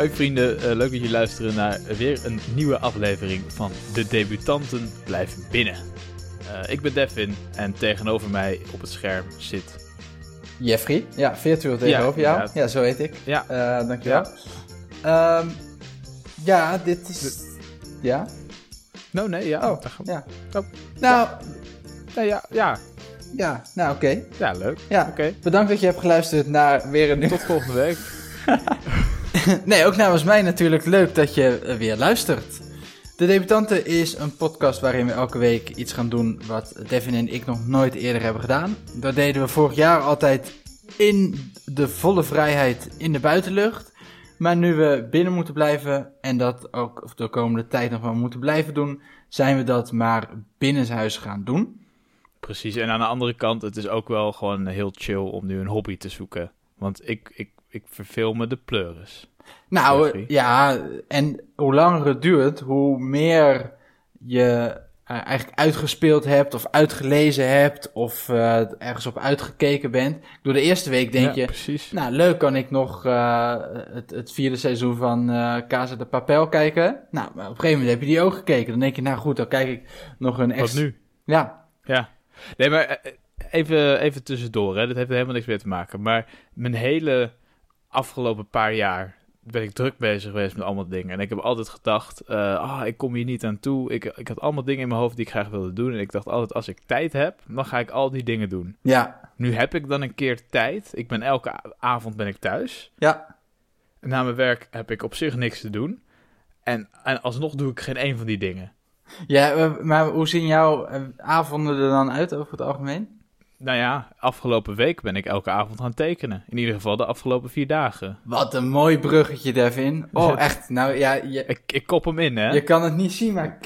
Hoi vrienden, leuk dat jullie luisteren naar weer een nieuwe aflevering van De Debutanten Blijven Binnen. Ik ben Devin en tegenover mij op het scherm zit... Jeffrey, ja, virtueel tegenover jou. Ja, zo heet ik. Ja. Dankjewel. Ja. Dit is... Ja? Leuk. Ja. Okay. Bedankt dat je hebt geluisterd naar weer een... Tot volgende week. Nee, ook namens mij natuurlijk leuk dat je weer luistert. De Debutanten is een podcast waarin we elke week iets gaan doen wat Devin en ik nog nooit eerder hebben gedaan. Dat deden we vorig jaar altijd in de volle vrijheid in de buitenlucht. Maar nu we binnen moeten blijven en dat ook de komende tijd nog wel moeten blijven doen, zijn we dat maar binnenshuis gaan doen. Precies, en aan de andere kant, het is ook wel gewoon heel chill om nu een hobby te zoeken. Want ik verveel me de pleuris. Nou, ja, en hoe langer het duurt, hoe meer je eigenlijk uitgespeeld hebt of uitgelezen hebt of ergens op uitgekeken bent. Door de eerste week denk je, precies. Nou leuk, kan ik nog het vierde seizoen van Casa de Papel kijken? Nou, maar op een gegeven moment heb je die ook gekeken. Dan denk je, nou goed, dan kijk ik nog een extra... Wat nu? Ja. Nee, maar even tussendoor, hè. Dat heeft er helemaal niks mee te maken. Maar mijn hele... afgelopen paar jaar ben ik druk bezig geweest met allemaal dingen. En ik heb altijd gedacht, ik kom hier niet aan toe. Ik had allemaal dingen in mijn hoofd die ik graag wilde doen. En ik dacht altijd, als ik tijd heb, dan ga ik al die dingen doen. Ja. Nu heb ik dan een keer tijd. Ik ben elke avond ben ik thuis. Ja. Na mijn werk heb ik op zich niks te doen. En alsnog doe ik geen één van die dingen. Ja, maar hoe zien jouw avonden er dan uit over het algemeen? Nou ja, afgelopen week ben ik elke avond gaan tekenen. In ieder geval de afgelopen 4 dagen. Wat een mooi bruggetje, Devin. Oh, echt. Nou ja, ik kop hem in, hè? Je kan het niet zien, maar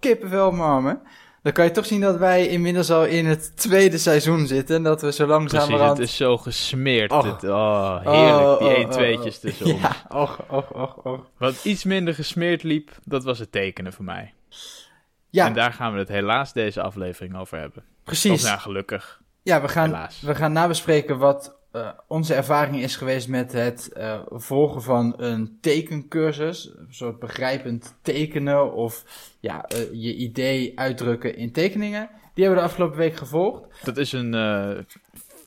kippenvel, mama. Dan kan je toch zien dat wij inmiddels al in het tweede seizoen zitten. En dat we zo langzamerhand... Precies, het is zo gesmeerd. Oh, heerlijk, die 1-2'tjes tussen ons. Ja, och. Wat iets minder gesmeerd liep, dat was het tekenen voor mij. Ja. En daar gaan we het helaas deze aflevering over hebben. Precies. Nou, gelukkig. Ja, we gaan nabespreken wat onze ervaring is geweest met het volgen van een tekencursus. Een soort begrijpend tekenen of je idee uitdrukken in tekeningen. Die hebben we de afgelopen week gevolgd. Dat is een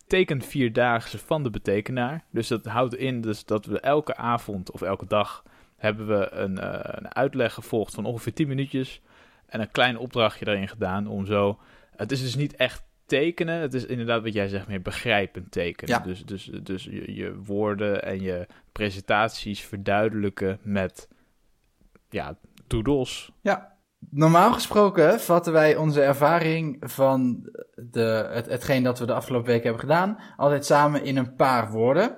teken-vierdaagse van de betekenaar. Dus dat houdt in dus dat we elke avond of elke dag hebben we een uitleg gevolgd van ongeveer 10 minuutjes. En een klein opdrachtje erin gedaan om zo... Het is dus niet echt tekenen. Het is inderdaad wat jij zegt, meer begrijpend tekenen. Ja. Dus je woorden en je presentaties verduidelijken met doodles. Ja. Normaal gesproken vatten wij onze ervaring van hetgeen dat we de afgelopen week hebben gedaan altijd samen in een paar woorden.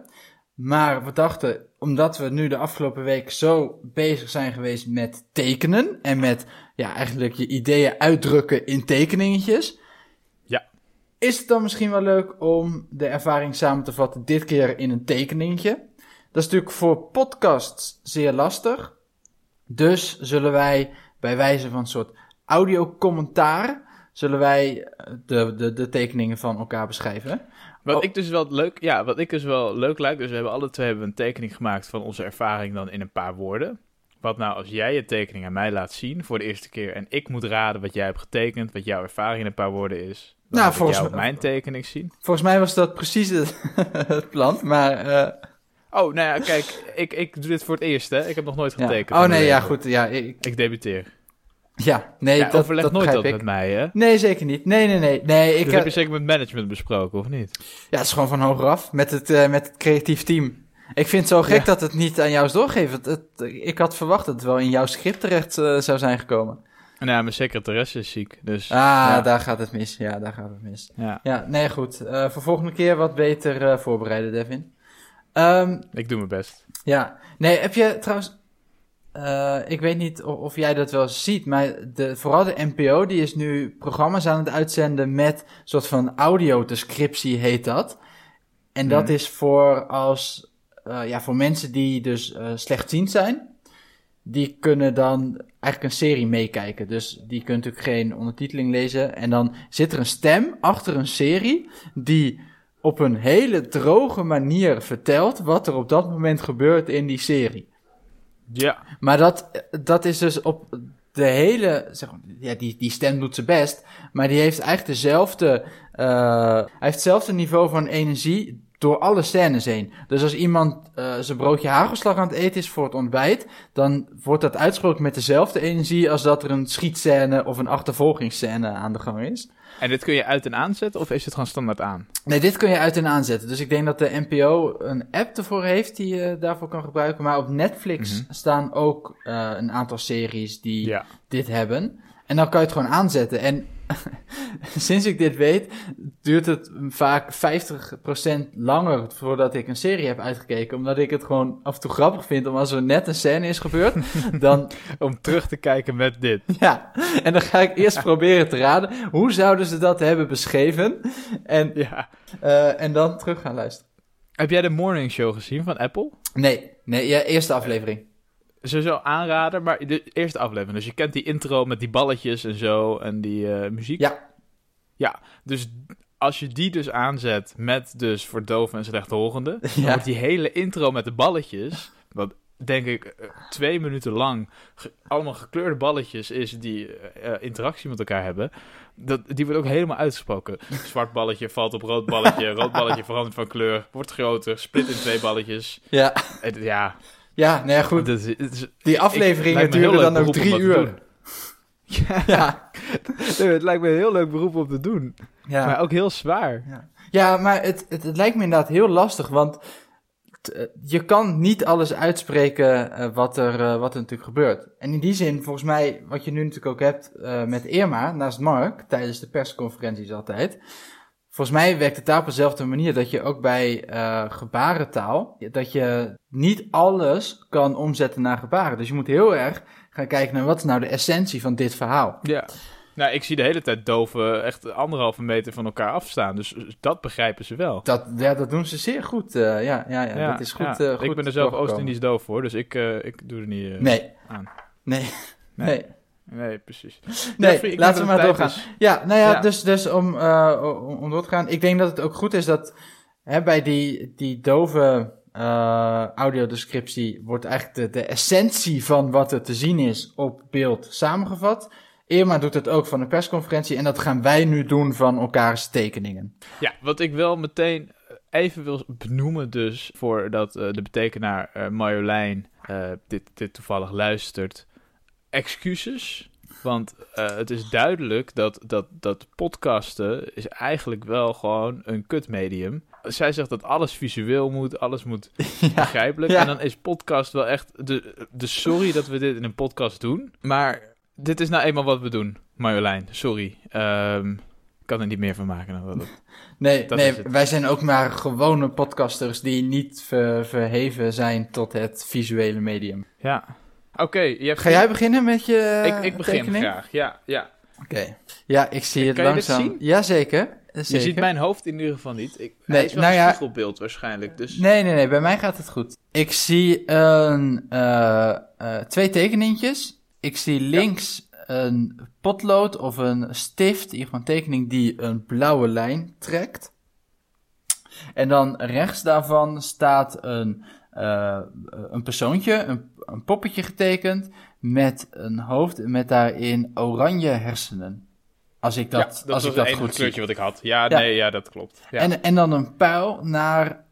Maar we dachten, omdat we nu de afgelopen week zo bezig zijn geweest met tekenen en met... Ja, eigenlijk je ideeën uitdrukken in tekeningetjes. Ja. Is het dan misschien wel leuk om de ervaring samen te vatten, dit keer in een tekeningetje? Dat is natuurlijk voor podcasts zeer lastig. Dus zullen wij bij wijze van een soort audiocommentaar, zullen wij de tekeningen van elkaar beschrijven. Wat ik dus wel leuk lijkt, dus we hebben alle twee een tekening gemaakt van onze ervaring dan in een paar woorden. Wat nou als jij je tekening aan mij laat zien voor de eerste keer... en ik moet raden wat jij hebt getekend, wat jouw ervaring in een paar woorden is... dan nou, volgens jou mijn tekening zien. Volgens mij was dat precies het plan, maar... Oh, nou ja, kijk, ik doe dit voor het eerst, hè. Ik heb nog nooit getekend. Ja. Oh, nee, ja, goed. Ja, ik debuteer. Ja, nee, dat overleg dat nooit dat met mij, hè? Nee, zeker niet. Nee. Dus heb je zeker met management besproken, of niet? Ja, het is gewoon van hogeraf, met het creatief team... Ik vind het zo gek dat het niet aan jou is doorgegeven. Ik had verwacht dat het wel in jouw script terecht zou zijn gekomen. Nou, mijn secretaresse is ziek, dus... Daar gaat het mis. Ja, daar gaat het mis. Ja nee, goed. Voor volgende keer wat beter voorbereiden, Devin. Ik doe mijn best. Ja. Nee, heb je trouwens... ik weet niet of jij dat wel ziet, maar vooral de NPO, die is nu programma's aan het uitzenden met een soort van audiodescriptie, heet dat. En dat is voor als... voor mensen die dus slechtziend zijn, die kunnen dan eigenlijk een serie meekijken. Dus die kunnen natuurlijk geen ondertiteling lezen. En dan zit er een stem achter een serie die op een hele droge manier vertelt wat er op dat moment gebeurt in die serie. Ja. Maar dat is dus op de hele... Zeg maar, ja, die stem doet zijn best, maar die heeft eigenlijk hetzelfde niveau van energie door alle scènes heen. Dus als iemand zijn broodje hagelslag aan het eten is voor het ontbijt, dan wordt dat uitgesproken met dezelfde energie als dat er een schietscène of een achtervolgingsscène aan de gang is. En dit kun je uit en aanzetten of is het gewoon standaard aan? Nee, dit kun je uit en aanzetten. Dus ik denk dat de NPO een app ervoor heeft die je daarvoor kan gebruiken. Maar op Netflix staan ook een aantal series die dit hebben. En dan kan je het gewoon aanzetten. En sinds ik dit weet, duurt het vaak 50% langer voordat ik een serie heb uitgekeken. Omdat ik het gewoon af en toe grappig vind om als er net een scène is gebeurd, dan om terug te kijken met dit. Ja, en dan ga ik eerst proberen te raden, hoe zouden ze dat hebben beschreven? En dan terug gaan luisteren. Heb jij de Morning Show gezien van Apple? Nee, ja, eerste aflevering. Sowieso aanraden, maar de eerste aflevering. Dus je kent die intro met die balletjes en zo en die muziek. Ja, dus als je die dus aanzet met dus voor doven en slechthorenden, dan wordt die hele intro met de balletjes, wat denk ik 2 minuten lang allemaal gekleurde balletjes is die interactie met elkaar hebben, die wordt ook helemaal uitgesproken. Zwart balletje valt op rood balletje, rood balletje verandert van kleur, wordt groter, split in 2 balletjes. Ja. Ja, nou ja, goed. Die afleveringen duren dan ook 3 uur. Ja. Het lijkt me een heel leuk beroep om te doen. Ja. Maar ook heel zwaar. Ja, maar het lijkt me inderdaad heel lastig, want je kan niet alles uitspreken wat er natuurlijk gebeurt. En in die zin, volgens mij, wat je nu natuurlijk ook hebt met Irma, naast Mark, tijdens de persconferenties altijd. Volgens mij werkt het daar op dezelfde manier, dat je ook bij gebarentaal, dat je niet alles kan omzetten naar gebaren. Dus je moet heel erg gaan kijken naar wat is nou de essentie van dit verhaal. Ja, nou ik zie de hele tijd doven echt 1,5 meter van elkaar afstaan, dus dat begrijpen ze wel. Dat doen ze zeer goed, ja. Dat is goed. Ja. Goed, ik ben er zelf Oost-Indisch doof voor, dus ik doe er niet aan. Nee, precies. Nee, laten we maar doorgaan. Ja, nou ja. Dus om door te gaan. Ik denk dat het ook goed is dat bij die dove audiodescriptie wordt eigenlijk de essentie van wat er te zien is op beeld samengevat. Irma doet het ook van een persconferentie en dat gaan wij nu doen van elkaars tekeningen. Ja, wat ik wel meteen even wil benoemen dus, voordat de betekenaar Marjolein dit toevallig luistert. Excuses, want het is duidelijk dat podcasten is eigenlijk wel gewoon een kutmedium. Zij zegt dat alles visueel moet, alles moet begrijpelijk. Ja. En dan is podcast wel echt de sorry dat we dit in een podcast doen. Maar dit is nou eenmaal wat we doen, Marjolein. Sorry, ik kan er niet meer van maken dan dat. Nee, wij zijn ook maar gewone podcasters die niet verheven zijn tot het visuele medium. Ja. Okay, ga jij beginnen met je Ik begin tekening? Graag, ja. Oké. Ja, ik zie het langzaam. Kan je dit zien? Jazeker. Je ziet mijn hoofd in ieder geval niet. Hij is wel een spiegelbeeld waarschijnlijk. Dus. Nee, bij mij gaat het goed. Ik zie 2 tekeningjes. Ik zie links een potlood of een stift, in ieder geval een tekening die een blauwe lijn trekt. En dan rechts daarvan staat een persoontje, een poppetje getekend met een hoofd met daarin oranje hersenen. Als ik dat, ja, dat als was ik dat het enige kleurtje wat ik had. Ja. Nee, dat klopt. Ja. En dan een pijl naar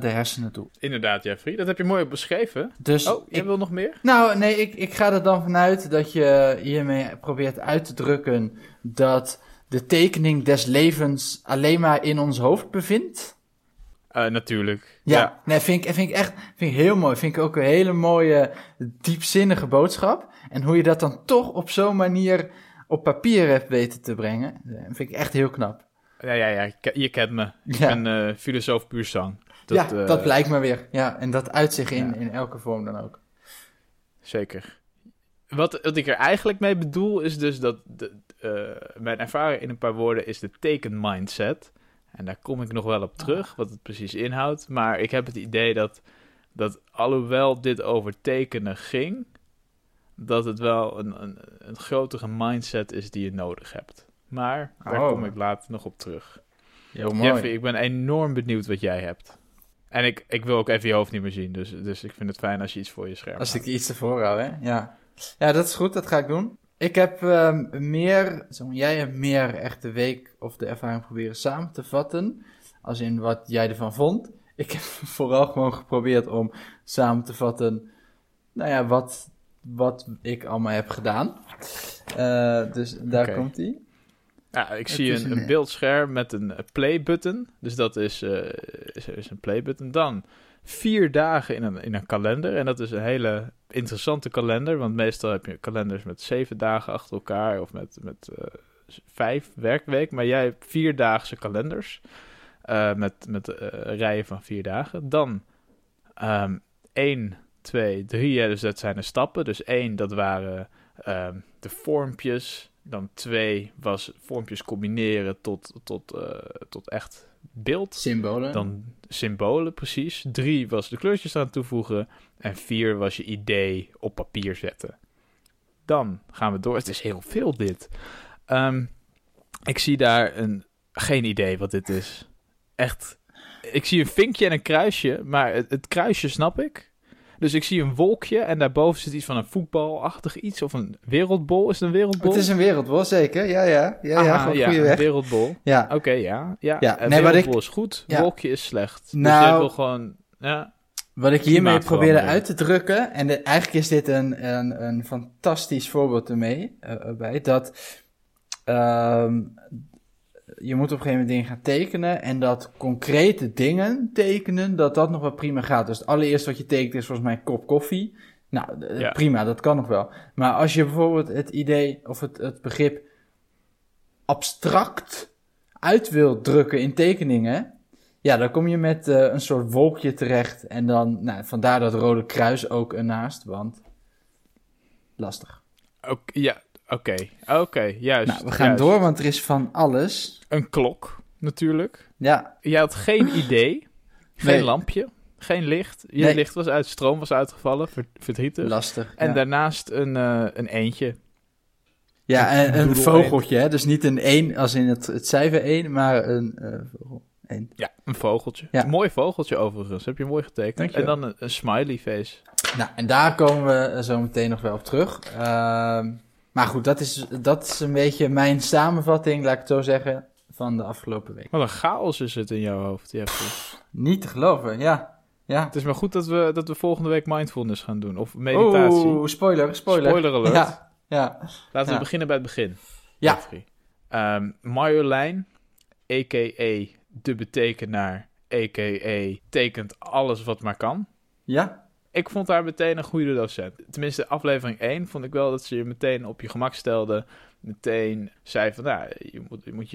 de hersenen toe. Inderdaad, Jeffrey. Dat heb je mooi beschreven. Dus je wil nog meer? Nou, nee, ik ga er dan vanuit dat je hiermee probeert uit te drukken dat de tekening des levens alleen maar in ons hoofd bevindt. Natuurlijk. Ja. Nee, vind ik heel mooi. Vind ik ook een hele mooie, diepzinnige boodschap. En hoe je dat dan toch op zo'n manier op papier hebt weten te brengen, vind ik echt heel knap. Ja, je kent me. Ik ben filosoof puur zang. Dat blijkt me weer. Ja, en dat uit zich in elke vorm dan ook. Zeker. Wat ik er eigenlijk mee bedoel is dus dat mijn ervaring in een paar woorden is de tekenmindset. En daar kom ik nog wel op terug, wat het precies inhoudt. Maar ik heb het idee dat alhoewel dit over tekenen ging, dat het wel een grotere mindset is die je nodig hebt. Maar daar kom ik later nog op terug. Heel mooi. Jeffrey, ik ben enorm benieuwd wat jij hebt. En ik wil ook even je hoofd niet meer zien. Dus ik vind het fijn als je iets voor je scherm Als ik iets ervoor hou, hè? Ja. Ja, dat is goed. Dat ga ik doen. Ik heb jij hebt meer echt de week of de ervaring proberen samen te vatten. Als in wat jij ervan vond. Ik heb vooral gewoon geprobeerd om samen te vatten, nou ja, wat ik allemaal heb gedaan. Dus daar komt ie. Ja, ik zie een beeldscherm met een playbutton. Dus dat is een playbutton. Dan 4 dagen in een kalender. En dat is een hele interessante kalender. Want meestal heb je kalenders met 7 dagen achter elkaar. Of met 5 werkweek. Maar jij hebt 4-daagse kalenders. Met rijen van 4 dagen. Dan 1, 2, 3. Ja, dus dat zijn de stappen. Dus 1, dat waren de vormpjes. Dan 2 was vormpjes combineren tot echt beeld. Symbolen. Dan symbolen, precies. 3 was de kleurtjes eraan toevoegen. En 4 was je idee op papier zetten. Dan gaan we door. Het is heel veel dit. Ik zie daar geen idee wat dit is. Echt. Ik zie een vinkje en een kruisje. Maar het kruisje snap ik. Dus ik zie een wolkje en daarboven zit iets van een voetbalachtig iets of een wereldbol. Is het een wereldbol? Het is een wereldbol, zeker. Ja. Een wereldbol. Ja. Oké. Wereldbol is goed, wolkje is slecht. Nou, dus jij wil gewoon... Ja, wat ik hiermee probeerde uit te drukken, en eigenlijk is dit een fantastisch voorbeeld ermee, dat je moet op een gegeven moment dingen gaan tekenen. En dat concrete dingen tekenen, dat nog wel prima gaat. Dus het allereerste wat je tekent is volgens mij een kop koffie. Nou, ja. Prima, dat kan nog wel. Maar als je bijvoorbeeld het idee of het begrip abstract uit wilt drukken in tekeningen. Ja, dan kom je met een soort wolkje terecht. En dan, vandaar dat rode kruis ook ernaast. Want, lastig. Oké, juist. Nou, we gaan door, want er is van alles. Een klok, natuurlijk. Ja. Jij had geen idee, geen lampje, geen licht. Je licht was uit, stroom was uitgevallen, verdrietig. Lastig. En daarnaast een eendje. Ja, een vogeltje, hè? Dus niet een 1 als in het cijfer 1, maar een vogel. Ja, een vogeltje. Ja. Een mooi vogeltje overigens, heb je mooi getekend. Dankjewel. En dan een smiley face. Nou, en daar komen we zo meteen nog wel op terug. Maar goed, dat is een beetje mijn samenvatting, laat ik het zo zeggen, van de afgelopen week. Wat een chaos is het in jouw hoofd. Niet te geloven, ja. Het is maar goed dat we volgende week mindfulness gaan doen, of meditatie. Oeh, spoiler. Spoiler alert. Ja. Laten we beginnen bij het begin. Ja. Marjolein, a.k.a. de betekenaar, a.k.a. tekent alles wat maar kan. Ja. Ik vond haar meteen een goede docent. Tenminste, aflevering 1 vond ik wel dat ze je meteen op je gemak stelde. Meteen zei van, je moet...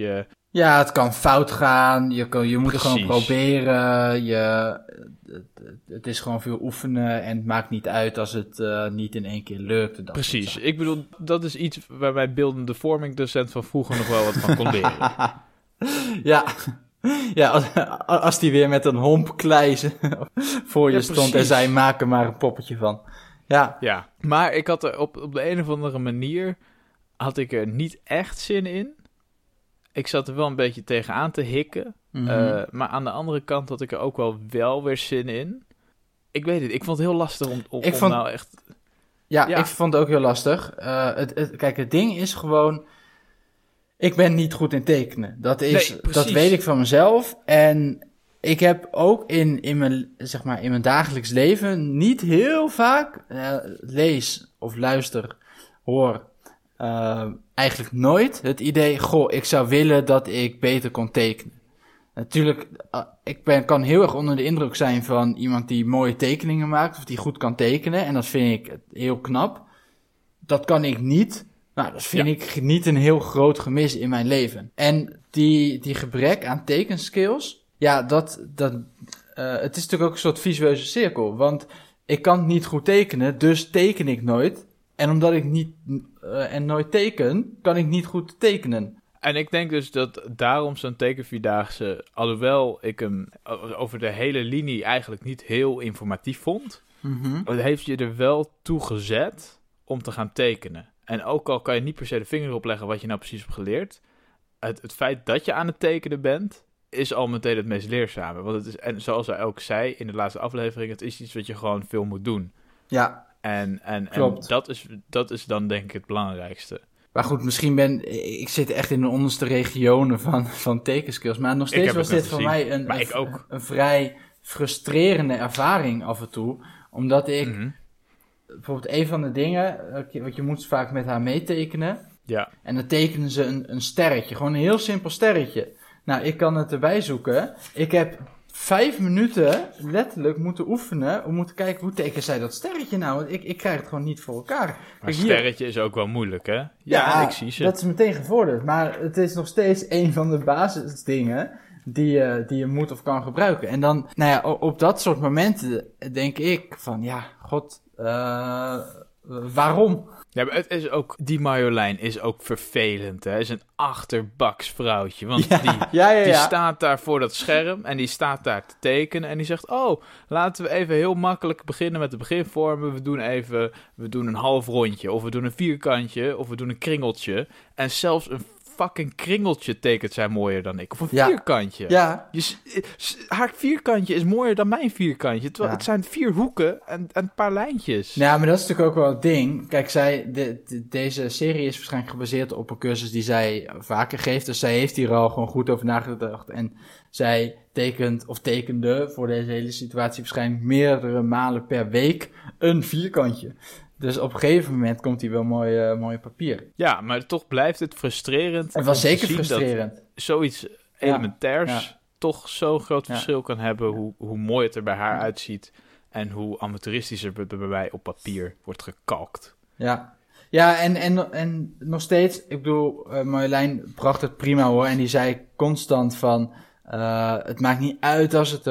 Ja, het kan fout gaan. Je moet het gewoon proberen. Het is gewoon veel oefenen. En het maakt niet uit als het niet in één keer lukt. Precies. Ik bedoel, dat is iets waar mijn beeldende vorming docent van vroeger nog wel wat van kon leren. Ja. Ja, als die weer met een homp klei voor je stond en zei, maak er maar een poppetje van. Ja. Maar ik had er op de een of andere manier, had ik er niet echt zin in. Ik zat er wel een beetje tegenaan te hikken. Mm-hmm. Maar aan de andere kant had ik er ook wel weer zin in. Ik weet het, ik vond het heel lastig om nou echt... Ja, ik vond het ook heel lastig. Kijk, het ding is gewoon... Ik ben niet goed in tekenen. Dat weet ik van mezelf. En ik heb ook in mijn dagelijks leven niet heel vaak lees of luister, hoor. Eigenlijk nooit het idee, ik zou willen dat ik beter kon tekenen. Natuurlijk, ik kan heel erg onder de indruk zijn van iemand die mooie tekeningen maakt. Of die goed kan tekenen. En dat vind ik heel knap. Dat kan ik niet. Nou, dat vind ik niet een heel groot gemis in mijn leven. En die gebrek aan tekenskills... Ja, het is natuurlijk ook een soort visueuze cirkel. Want ik kan niet goed tekenen, dus teken ik nooit. En omdat ik niet nooit teken, kan ik niet goed tekenen. En ik denk dus dat daarom zo'n tekenvierdaagse... Alhoewel ik hem over de hele linie eigenlijk niet heel informatief vond... Mm-hmm. Het heeft je er wel toe gezet om te gaan tekenen. En ook al kan je niet per se de vinger erop leggen wat je nou precies hebt geleerd. Het feit dat je aan het tekenen bent, is al meteen het meest leerzame. Want het is, en zoals zij ook zei in de laatste aflevering, het is iets wat je gewoon veel moet doen. Ja. En dat is dan denk ik het belangrijkste. Maar goed, misschien ik zit echt in de onderste regionen van tekenskills. Maar nog steeds was dit voor mij een vrij frustrerende ervaring af en toe. Omdat ik, bijvoorbeeld een van de dingen, wat je moet vaak met haar meetekenen. Ja. En dan tekenen ze een sterretje, gewoon een heel simpel sterretje. Nou, ik kan het erbij zoeken. Ik heb 5 minuten letterlijk moeten oefenen om moeten kijken hoe tekenen zij dat sterretje nou. Want ik krijg het gewoon niet voor elkaar. Maar sterretje is ook wel moeilijk, hè? Ja, ik zie ze. Dat is meteen gevorderd. Maar het is nog steeds een van de basisdingen die je moet of kan gebruiken. En dan, nou ja, op dat soort momenten denk ik van, ja, god, waarom? Ja, maar het is ook, die Marjolein is ook vervelend, hè. Is een achterbaksvrouwtje. Want die staat daar voor dat scherm en die staat daar te tekenen. En die zegt, oh, laten we even heel makkelijk beginnen met de beginvormen. We doen een half rondje. Of we doen een vierkantje. Of we doen een kringeltje. En zelfs een fucking kringeltje tekent zij mooier dan ik. Of een vierkantje. Ja. Haar vierkantje is mooier dan mijn vierkantje. Terwijl het zijn 4 hoeken en een paar lijntjes. Ja, maar dat is natuurlijk ook wel het ding. Kijk, deze serie is waarschijnlijk gebaseerd op een cursus die zij vaker geeft. Dus zij heeft hier al gewoon goed over nagedacht. En zij tekende voor deze hele situatie waarschijnlijk meerdere malen per week een vierkantje. Dus op een gegeven moment komt hij wel mooi papier. Ja, maar toch blijft het frustrerend. Het was zeker frustrerend. Dat zoiets elementairs toch zo'n groot verschil kan hebben. Hoe mooi het er bij haar uitziet. En hoe amateuristisch er bij mij op papier wordt gekalkt. Ja, ja en nog steeds. Ik bedoel, Marjolein bracht het prima hoor. En die zei constant van, het maakt niet uit als het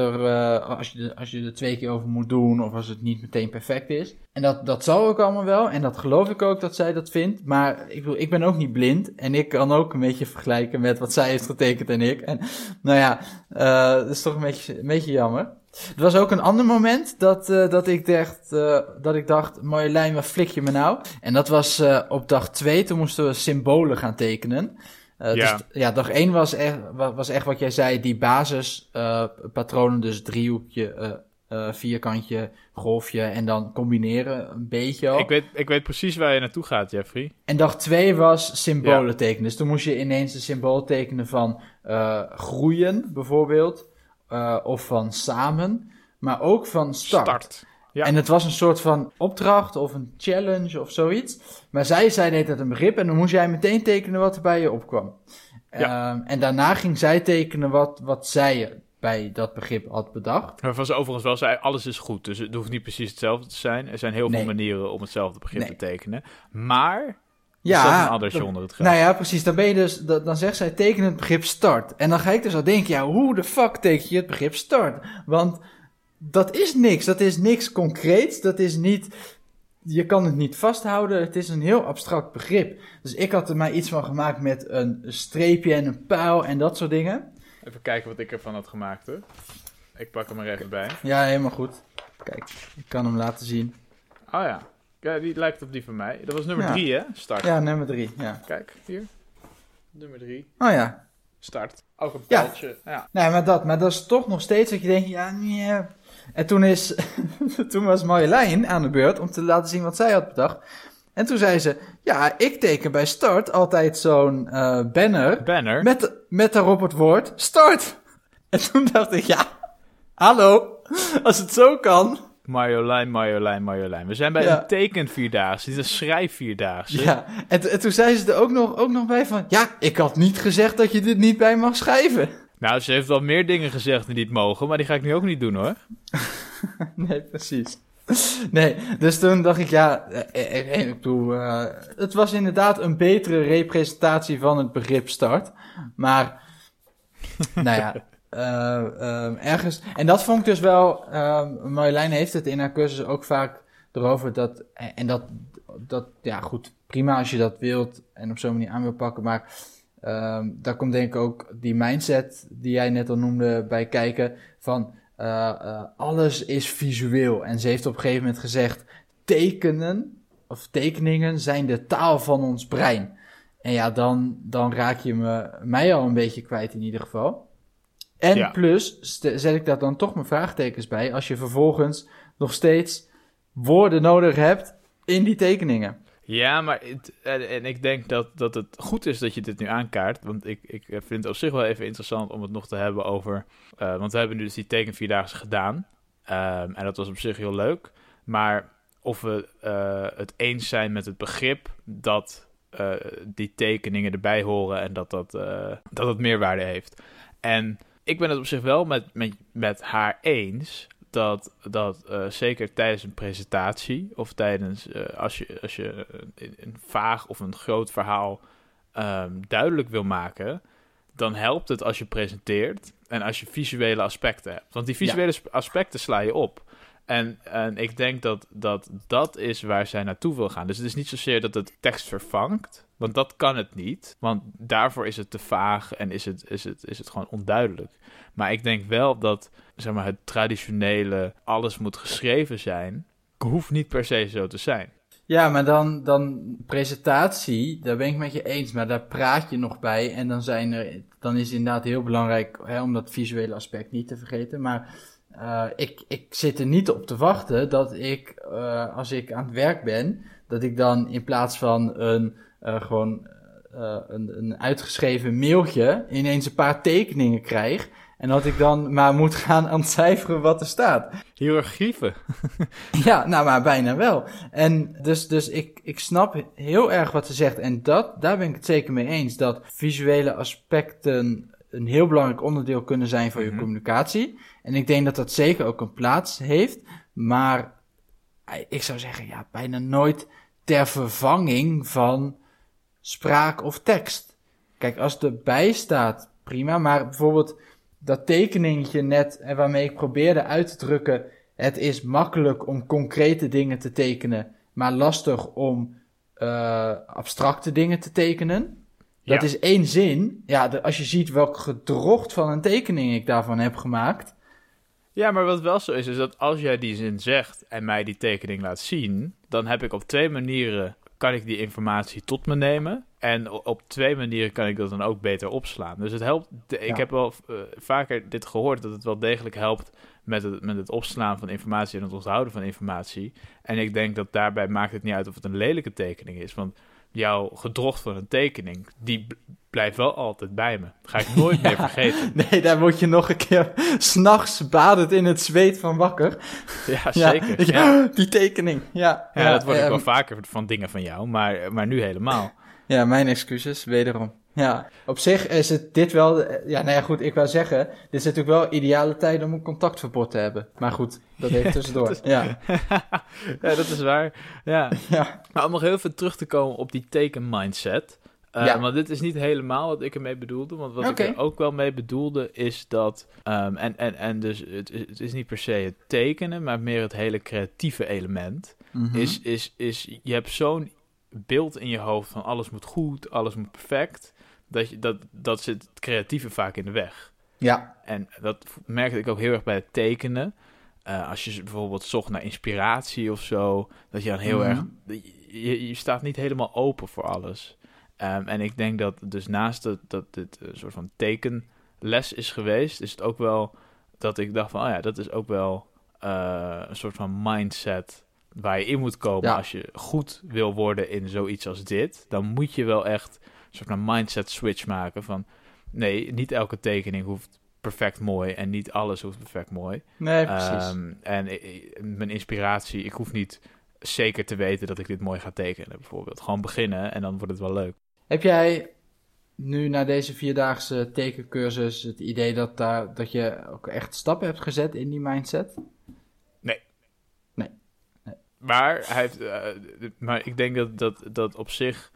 als je er 2 keer over moet doen of als het niet meteen perfect is. En dat zal ook allemaal wel en dat geloof ik ook dat zij dat vindt. Maar ik bedoel, ik ben ook niet blind en ik kan ook een beetje vergelijken met wat zij heeft getekend en ik. En nou ja, dat is toch een beetje jammer. Er was ook een ander moment dat ik dacht, Marjolein, wat flik je me nou? En dat was op dag 2, toen moesten we symbolen gaan tekenen. Dus, dag 1 was echt wat jij zei, die basispatronen, dus driehoekje, vierkantje, golfje en dan combineren een beetje al. Ik weet precies waar je naartoe gaat, Jeffrey. En dag 2 was symbolen tekenen, dus toen moest je ineens een symbool tekenen van groeien bijvoorbeeld, of van samen, maar ook van start. Ja. En het was een soort van opdracht of een challenge of zoiets. Maar zij zei dat een begrip en dan moest jij meteen tekenen wat er bij je opkwam. Ja. En daarna ging zij tekenen wat zij bij dat begrip had bedacht. Waarvan ze overigens wel zei, alles is goed. Dus het hoeft niet precies hetzelfde te zijn. Er zijn heel veel manieren om hetzelfde begrip te tekenen. Maar is dat een addertje onder het gras? Nou ja, precies. Dan ben je dus, dan zegt zij, teken het begrip start. En dan ga ik dus al denken, ja, hoe de fuck teken je het begrip start? Want dat is niks concreets, dat is niet, je kan het niet vasthouden, het is een heel abstract begrip. Dus ik had er maar iets van gemaakt met een streepje en een pijl en dat soort dingen. Even kijken wat ik ervan had gemaakt hoor. Ik pak hem er even bij. Ja, helemaal goed. Kijk, ik kan hem laten zien. Oh ja, ja die lijkt op die van mij. Dat was nummer 3 hè, start. Ja, nummer 3, ja. Kijk, hier. Nummer 3. Oh ja. Start. Ook een pijltje. Ja. Nee, maar dat is toch nog steeds dat je denkt, ja, nee. En toen was Marjolein aan de beurt om te laten zien wat zij had bedacht. En toen zei ze, ja, ik teken bij start altijd zo'n banner. Met daarop het woord start. En toen dacht ik, ja, hallo, als het zo kan. Marjolein. We zijn bij een tekenvierdaagse, dit is een schrijfvierdaagse. Ja, en toen zei ze er ook nog bij van, ja, ik had niet gezegd dat je dit niet bij mag schrijven. Nou, ze heeft wel meer dingen gezegd die niet mogen, maar die ga ik nu ook niet doen, hoor. Nee, precies. Nee, dus toen dacht ik, ja, ik bedoel, het was inderdaad een betere representatie van het begrip start. Maar, nou ja, ergens, en dat vond ik dus wel, Marjolein heeft het in haar cursus ook vaak erover dat, en dat, ja goed, prima als je dat wilt en op zo'n manier aan wil pakken, maar daar komt denk ik ook die mindset die jij net al noemde bij kijken van alles is visueel. En ze heeft op een gegeven moment gezegd, tekeningen zijn de taal van ons brein. En ja, dan raak je mij al een beetje kwijt in ieder geval. En plus, zet ik daar dan toch mijn vraagtekens bij, als je vervolgens nog steeds woorden nodig hebt in die tekeningen. Ja, maar en ik denk dat het goed is dat je dit nu aankaart. Want ik vind het op zich wel even interessant om het nog te hebben over... want we hebben nu dus die tekenvierdaagse gedaan. En dat was op zich heel leuk. Maar of we het eens zijn met het begrip dat die tekeningen erbij horen... en dat het meerwaarde heeft. En ik ben het op zich wel met haar eens... dat zeker tijdens een presentatie of tijdens als je een vaag of een groot verhaal duidelijk wil maken, dan helpt het als je presenteert en als je visuele aspecten hebt. Want die visuele aspecten sla je op. En ik denk dat is waar zij naartoe wil gaan. Dus het is niet zozeer dat het tekst vervangt, want dat kan het niet. Want daarvoor is het te vaag en is het gewoon onduidelijk. Maar ik denk wel dat zeg maar, het traditionele alles moet geschreven zijn, hoeft niet per se zo te zijn. Ja, maar dan presentatie, daar ben ik met je eens, maar daar praat je nog bij. En dan is het inderdaad heel belangrijk hè, om dat visuele aspect niet te vergeten, maar... Ik zit er niet op te wachten dat ik, als ik aan het werk ben, dat ik dan in plaats van een uitgeschreven mailtje ineens een paar tekeningen krijg. En dat ik dan maar moet gaan ontcijferen wat er staat. Hierarchieven. Ja, nou maar bijna wel. En dus ik snap heel erg wat ze zegt. En daar ben ik het zeker mee eens, dat visuele aspecten... een heel belangrijk onderdeel kunnen zijn van je communicatie. En ik denk dat dat zeker ook een plaats heeft. Maar ik zou zeggen, ja, bijna nooit ter vervanging van spraak of tekst. Kijk, als het erbij staat, prima. Maar bijvoorbeeld dat tekeningetje net, waarmee ik probeerde uit te drukken... het is makkelijk om concrete dingen te tekenen... maar lastig om abstracte dingen te tekenen... Dat is één zin. Ja, als je ziet welk gedrocht van een tekening ik daarvan heb gemaakt. Ja, maar wat wel zo is dat als jij die zin zegt en mij die tekening laat zien... dan heb ik op twee manieren, kan ik die informatie tot me nemen... en op twee manieren kan ik dat dan ook beter opslaan. Dus het helpt, ik heb wel vaker dit gehoord, dat het wel degelijk helpt... met het opslaan van informatie en het onthouden van informatie. En ik denk dat daarbij maakt het niet uit of het een lelijke tekening is, want... jouw gedrocht van een tekening, die blijft wel altijd bij me. Dat ga ik nooit meer vergeten. Nee, daar word je nog een keer 's nachts badend in het zweet van wakker. Ja, zeker. Ja. Die tekening, ja. Dat word ik wel vaker van dingen van jou, maar nu helemaal. Ja, mijn excuses, wederom. Ja, op zich is het dit wel... Ja, nou ja, goed, ik wou zeggen... dit is natuurlijk wel ideale tijd om een contactverbod te hebben. Maar goed, dat even tussendoor. Ja, dat is waar. Ja. Maar om nog heel even terug te komen op die tekenmindset... Want dit is niet helemaal wat ik ermee bedoelde... want wat ik er ook wel mee bedoelde is dat... dus het is niet per se het tekenen... maar meer het hele creatieve element... is je hebt zo'n beeld in je hoofd van alles moet goed... alles moet perfect... Dat zit het creatieve vaak in de weg. Ja. En dat merkte ik ook heel erg bij het tekenen. Als je bijvoorbeeld zocht naar inspiratie of zo... dat je dan heel erg... Je staat niet helemaal open voor alles. En ik denk dat dus naast dat dit een soort van tekenles is geweest... is het ook wel dat ik dacht van... oh ja, dat is ook wel een soort van mindset... waar je in moet komen als je goed wil worden in zoiets als dit. Dan moet je wel echt... een soort van mindset switch maken van... nee, niet elke tekening hoeft perfect mooi... en niet alles hoeft perfect mooi. Nee, precies. En mijn inspiratie... ik hoef niet zeker te weten dat ik dit mooi ga tekenen, bijvoorbeeld. Gewoon beginnen en dan wordt het wel leuk. Heb jij nu na deze vierdaagse tekencursus... het idee dat je ook echt stappen hebt gezet in die mindset? Nee. Maar ik denk dat op zich...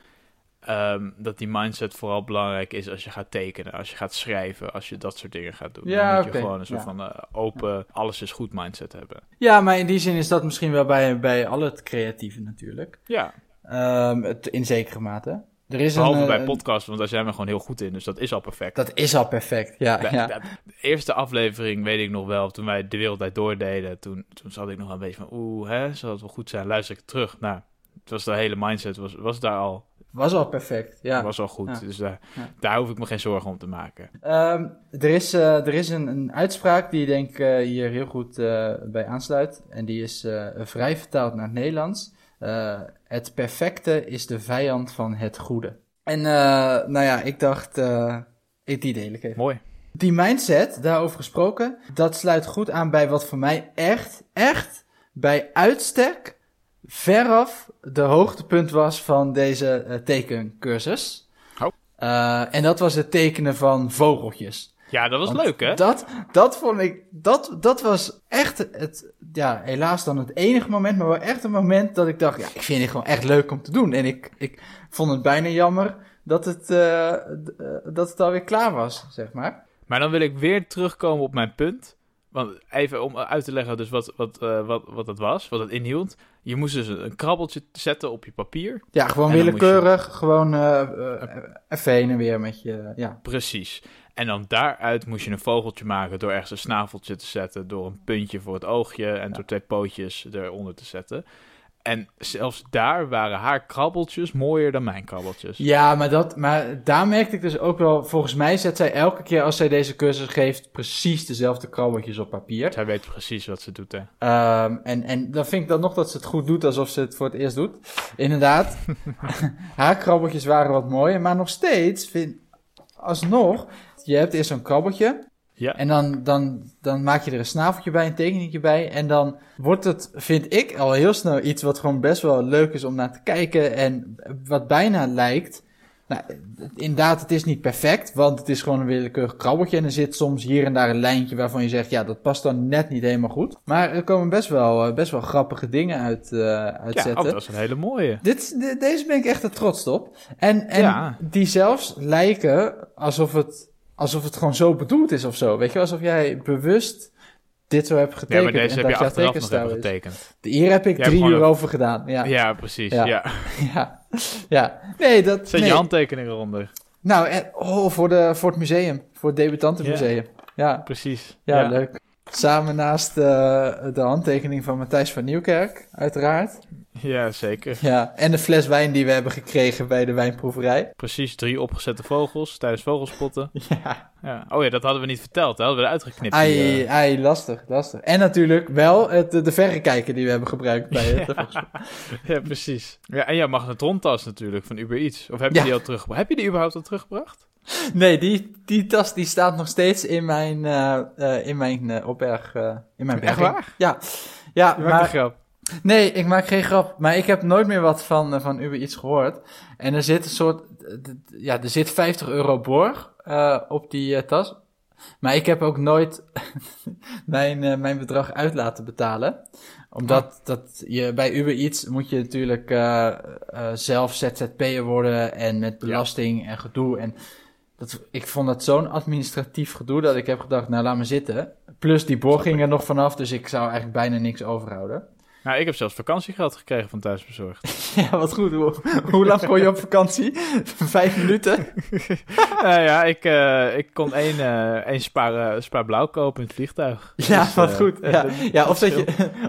dat die mindset vooral belangrijk is als je gaat tekenen, als je gaat schrijven, als je dat soort dingen gaat doen. Ja, dan moet je gewoon een soort van open, alles is goed mindset hebben. Ja, maar in die zin is dat misschien wel bij al het creatieve natuurlijk. Ja. In zekere mate. Behalve bij podcasts, want daar zijn we gewoon heel goed in, dus dat is al perfect. Dat is al perfect, ja. De eerste aflevering weet ik nog wel, toen wij De Wereld Uit Door deden, toen zat ik nog wel een beetje van, zal het wel goed zijn? Luister ik terug. Nou, het was de hele mindset, was daar al... Was al perfect, ja. Was al goed, ja. Dus daar hoef ik me geen zorgen om te maken. Er is een uitspraak die denk ik hier heel goed bij aansluit. En die is vrij vertaald naar het Nederlands. Het perfecte is de vijand van het goede. En nou ja, ik dacht, die deel ik even. Mooi. Die mindset, daarover gesproken, dat sluit goed aan bij wat voor mij echt bij uitstek veraf de hoogtepunt was van deze tekencursus. Oh. En dat was het tekenen van vogeltjes. Ja, dat was leuk, hè? Dat vond ik... Dat was echt het... Ja, helaas dan het enige moment, maar wel echt een moment dat ik dacht... Ja, ik vind het gewoon echt leuk om te doen. En ik vond het bijna jammer dat het alweer klaar was, zeg maar. Maar dan wil ik weer terugkomen op mijn punt. Want even om uit te leggen dus wat dat was, wat het inhield. Je moest dus een krabbeltje zetten op je papier. Ja, gewoon willekeurig, gewoon even heen en weer met je... Ja. Precies. En dan daaruit moest je een vogeltje maken door ergens een snaveltje te zetten, door een puntje voor het oogje en door twee pootjes eronder te zetten. En zelfs daar waren haar krabbeltjes mooier dan mijn krabbeltjes. Ja, maar daar merkte ik dus ook wel... Volgens mij zet zij elke keer als zij deze cursus geeft... precies dezelfde krabbeltjes op papier. Zij weet precies wat ze doet, hè. En dan vind ik dan nog dat ze het goed doet... alsof ze het voor het eerst doet. Inderdaad. Haar krabbeltjes waren wat mooier. Maar nog steeds, alsnog... Je hebt eerst zo'n krabbeltje... Ja. En dan maak je er een snaveltje bij, een tekeningetje bij. En dan wordt het, vind ik, al heel snel iets wat gewoon best wel leuk is om naar te kijken. En wat bijna lijkt... Nou, inderdaad, het is niet perfect, want het is gewoon een willekeurig krabbeltje. En er zit soms hier en daar een lijntje waarvan je zegt... Ja, dat past dan net niet helemaal goed. Maar er komen best wel grappige dingen uit zetten. Ja, dat was een hele mooie. Deze ben ik echt er trots op. En die zelfs lijken alsof het gewoon zo bedoeld is of zo. Weet je, alsof jij bewust dit zo hebt getekend. Ja, maar deze en heb je achteraf nog even getekend. Hier heb ik 3 uur over gedaan. Ja, ja precies. Ja. Nee, dat... Zet je handtekening eronder. Nou, en voor het museum. Voor het debutantenmuseum. Ja, precies. Ja, leuk. Samen naast de handtekening van Matthijs van Nieuwkerk, uiteraard. Ja, zeker. Ja, en de fles wijn die we hebben gekregen bij de wijnproeverij. Precies, 3 opgezette vogels tijdens vogelspotten. Ja. Oh ja, dat hadden we niet verteld, hè? Hadden we eruit geknipt. Ai, lastig. En natuurlijk wel de verrekijker die we hebben gebruikt bij het vogelspotten. Ja, precies. Ja, en jouw magnetrontas natuurlijk van Uber Eats. Of heb je die al teruggebracht? Heb je die überhaupt al teruggebracht? Nee, die tas die staat nog steeds in mijn opberg, in mijn berging. Echt waar? Ja, je maakt een grap. Nee, ik maak geen grap, maar ik heb nooit meer wat van Uber Eats gehoord. En er zit een soort, er zit €50 borg op die tas. Maar ik heb ook nooit mijn bedrag uit laten betalen. Omdat dat je bij Uber Eats moet je natuurlijk zelf ZZP'er worden en met belasting en gedoe. En ik vond dat zo'n administratief gedoe dat ik heb gedacht, nou laat me zitten. Plus die borg ging er nog vanaf, dus ik zou eigenlijk bijna niks overhouden. Nou, ik heb zelfs vakantiegeld gekregen van Thuisbezorgd. Ja, wat goed. Hoe lang kon je op vakantie? 5 minuten? Ik kon één spaar blauw kopen in het vliegtuig. Ja, dus, wat goed. Ja,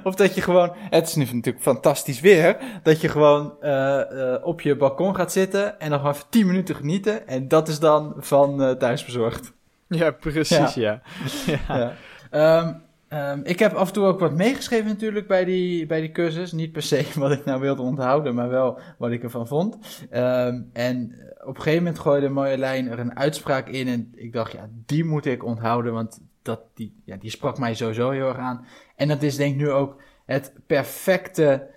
of dat je gewoon... Het is nu natuurlijk fantastisch weer. Dat je gewoon op je balkon gaat zitten en dan gewoon even 10 minuten genieten. En dat is dan van Thuisbezorgd. Ja, precies, ja. Ik heb af en toe ook wat meegeschreven natuurlijk bij die cursus. Niet per se wat ik nou wilde onthouden, maar wel wat ik ervan vond. En op een gegeven moment gooide Marjolein er een uitspraak in. En ik dacht, ja, die moet ik onthouden, want die sprak mij sowieso heel erg aan. En dat is denk ik nu ook het perfecte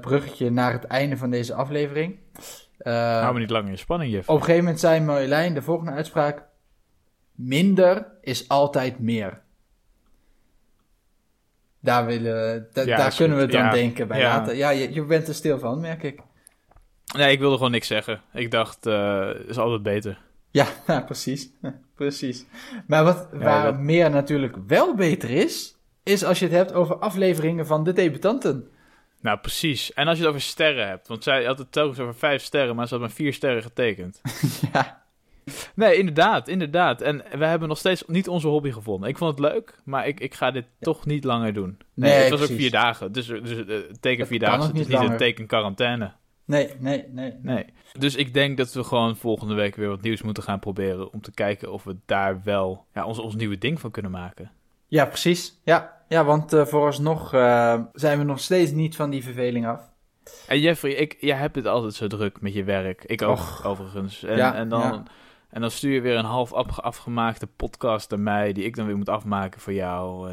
bruggetje naar het einde van deze aflevering. Hou me niet lang in spanning, Jeff. Op een gegeven moment zei Marjolein de volgende uitspraak. Minder is altijd meer. Daar kunnen we het dan denken bij later. Ja, je bent er stil van, merk ik. Nee, ik wilde gewoon niks zeggen. Ik dacht, is altijd beter. Ja, nou, precies. Maar meer natuurlijk wel beter is als je het hebt over afleveringen van de debutanten. Nou, precies. En als je het over sterren hebt. Want zij had het telkens over 5 sterren, maar ze had maar 4 sterren getekend. Ja. Nee, inderdaad. En we hebben nog steeds niet onze hobby gevonden. Ik vond het leuk, maar ik ga dit toch niet langer doen. Nee, het was precies. Ook 4 dagen. Dus teken 4 dagen, het is niet een teken quarantaine. Nee. Dus ik denk dat we gewoon volgende week weer wat nieuws moeten gaan proberen om te kijken of we daar wel ons nieuwe ding van kunnen maken. Ja, precies. Ja, want vooralsnog zijn we nog steeds niet van die verveling af. En Jeffrey, jij hebt het altijd zo druk met je werk. Ik ook, overigens. En dan stuur je weer een half afgemaakte podcast naar mij, die ik dan weer moet afmaken voor jou.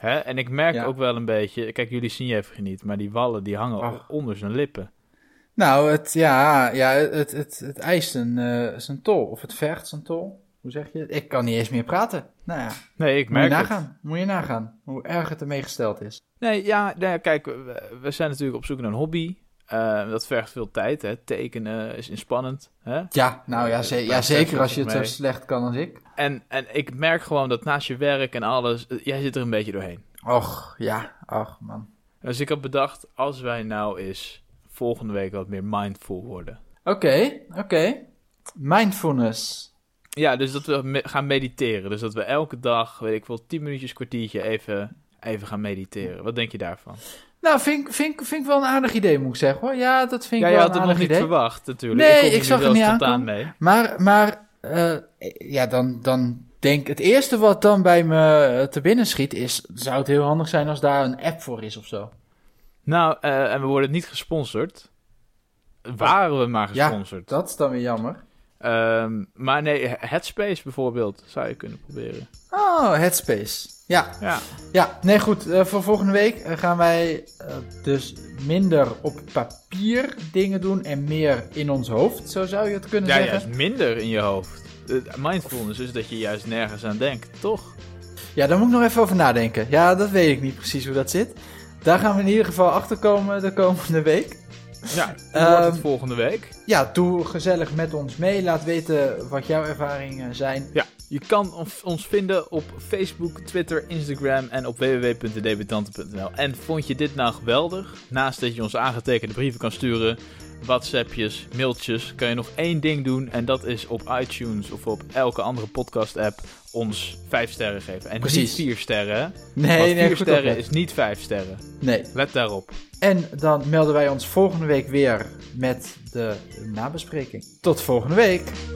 En ik merk ook wel een beetje, kijk, jullie zien Jeffrey niet, maar die wallen die hangen onder zijn lippen. Nou, het eist zijn tol, of het vergt zijn tol. Hoe zeg je het? Ik kan niet eens meer praten. Nou ja. Nee, ik merk Moet je nagaan hoe erg het ermee gesteld is. Nee, kijk, we zijn natuurlijk op zoek naar een hobby. Dat vergt veel tijd, hè. Tekenen is inspannend, hè? Ja, nou ja, zeker als je het zo slecht kan als ik. En ik merk gewoon dat naast je werk en alles, jij zit er een beetje doorheen. Ach man. Dus ik had bedacht, als wij nou eens volgende week wat meer mindful worden. Oké. Mindfulness. Ja, dus dat we gaan mediteren. Dus dat we elke dag, weet ik wel, 10 minuutjes, kwartiertje even gaan mediteren. Wat denk je daarvan? Nou, vind ik wel een aardig idee, moet ik zeggen, hoor. Ja, dat vind ik wel een aardig idee. Ja, je had het nog niet verwacht, natuurlijk. Nee, ik zag er niet spontaan mee. Maar dan denk het eerste wat dan bij me te binnen schiet is, zou het heel handig zijn als daar een app voor is of zo. Nou, en we worden niet gesponsord. Waren we maar gesponsord. Ja, dat is dan weer jammer. Maar nee, Headspace bijvoorbeeld zou je kunnen proberen. Oh, Headspace. Ja. Nee, goed. Voor volgende week gaan wij dus minder op papier dingen doen en meer in ons hoofd. Zo zou je het kunnen zeggen. Ja, juist minder in je hoofd. Mindfulness is dat je juist nergens aan denkt, toch? Ja, daar moet ik nog even over nadenken. Ja, dat weet ik niet precies hoe dat zit. Daar gaan we in ieder geval achterkomen de komende week. Ja, hoe wordt het volgende week? Ja, doe gezellig met ons mee. Laat weten wat jouw ervaringen zijn. Ja, je kan ons vinden op Facebook, Twitter, Instagram en op www.debutanten.nl. En vond je dit nou geweldig? Naast dat je ons aangetekende brieven kan sturen, WhatsAppjes, mailtjes, kan je nog één ding doen. En dat is op iTunes of op elke andere podcast-app ons 5 sterren geven. En precies. Niet 4 sterren. Nee, want 4 sterren is niet 5 sterren. Nee. Let daarop. En dan melden wij ons volgende week weer met de nabespreking. Tot volgende week!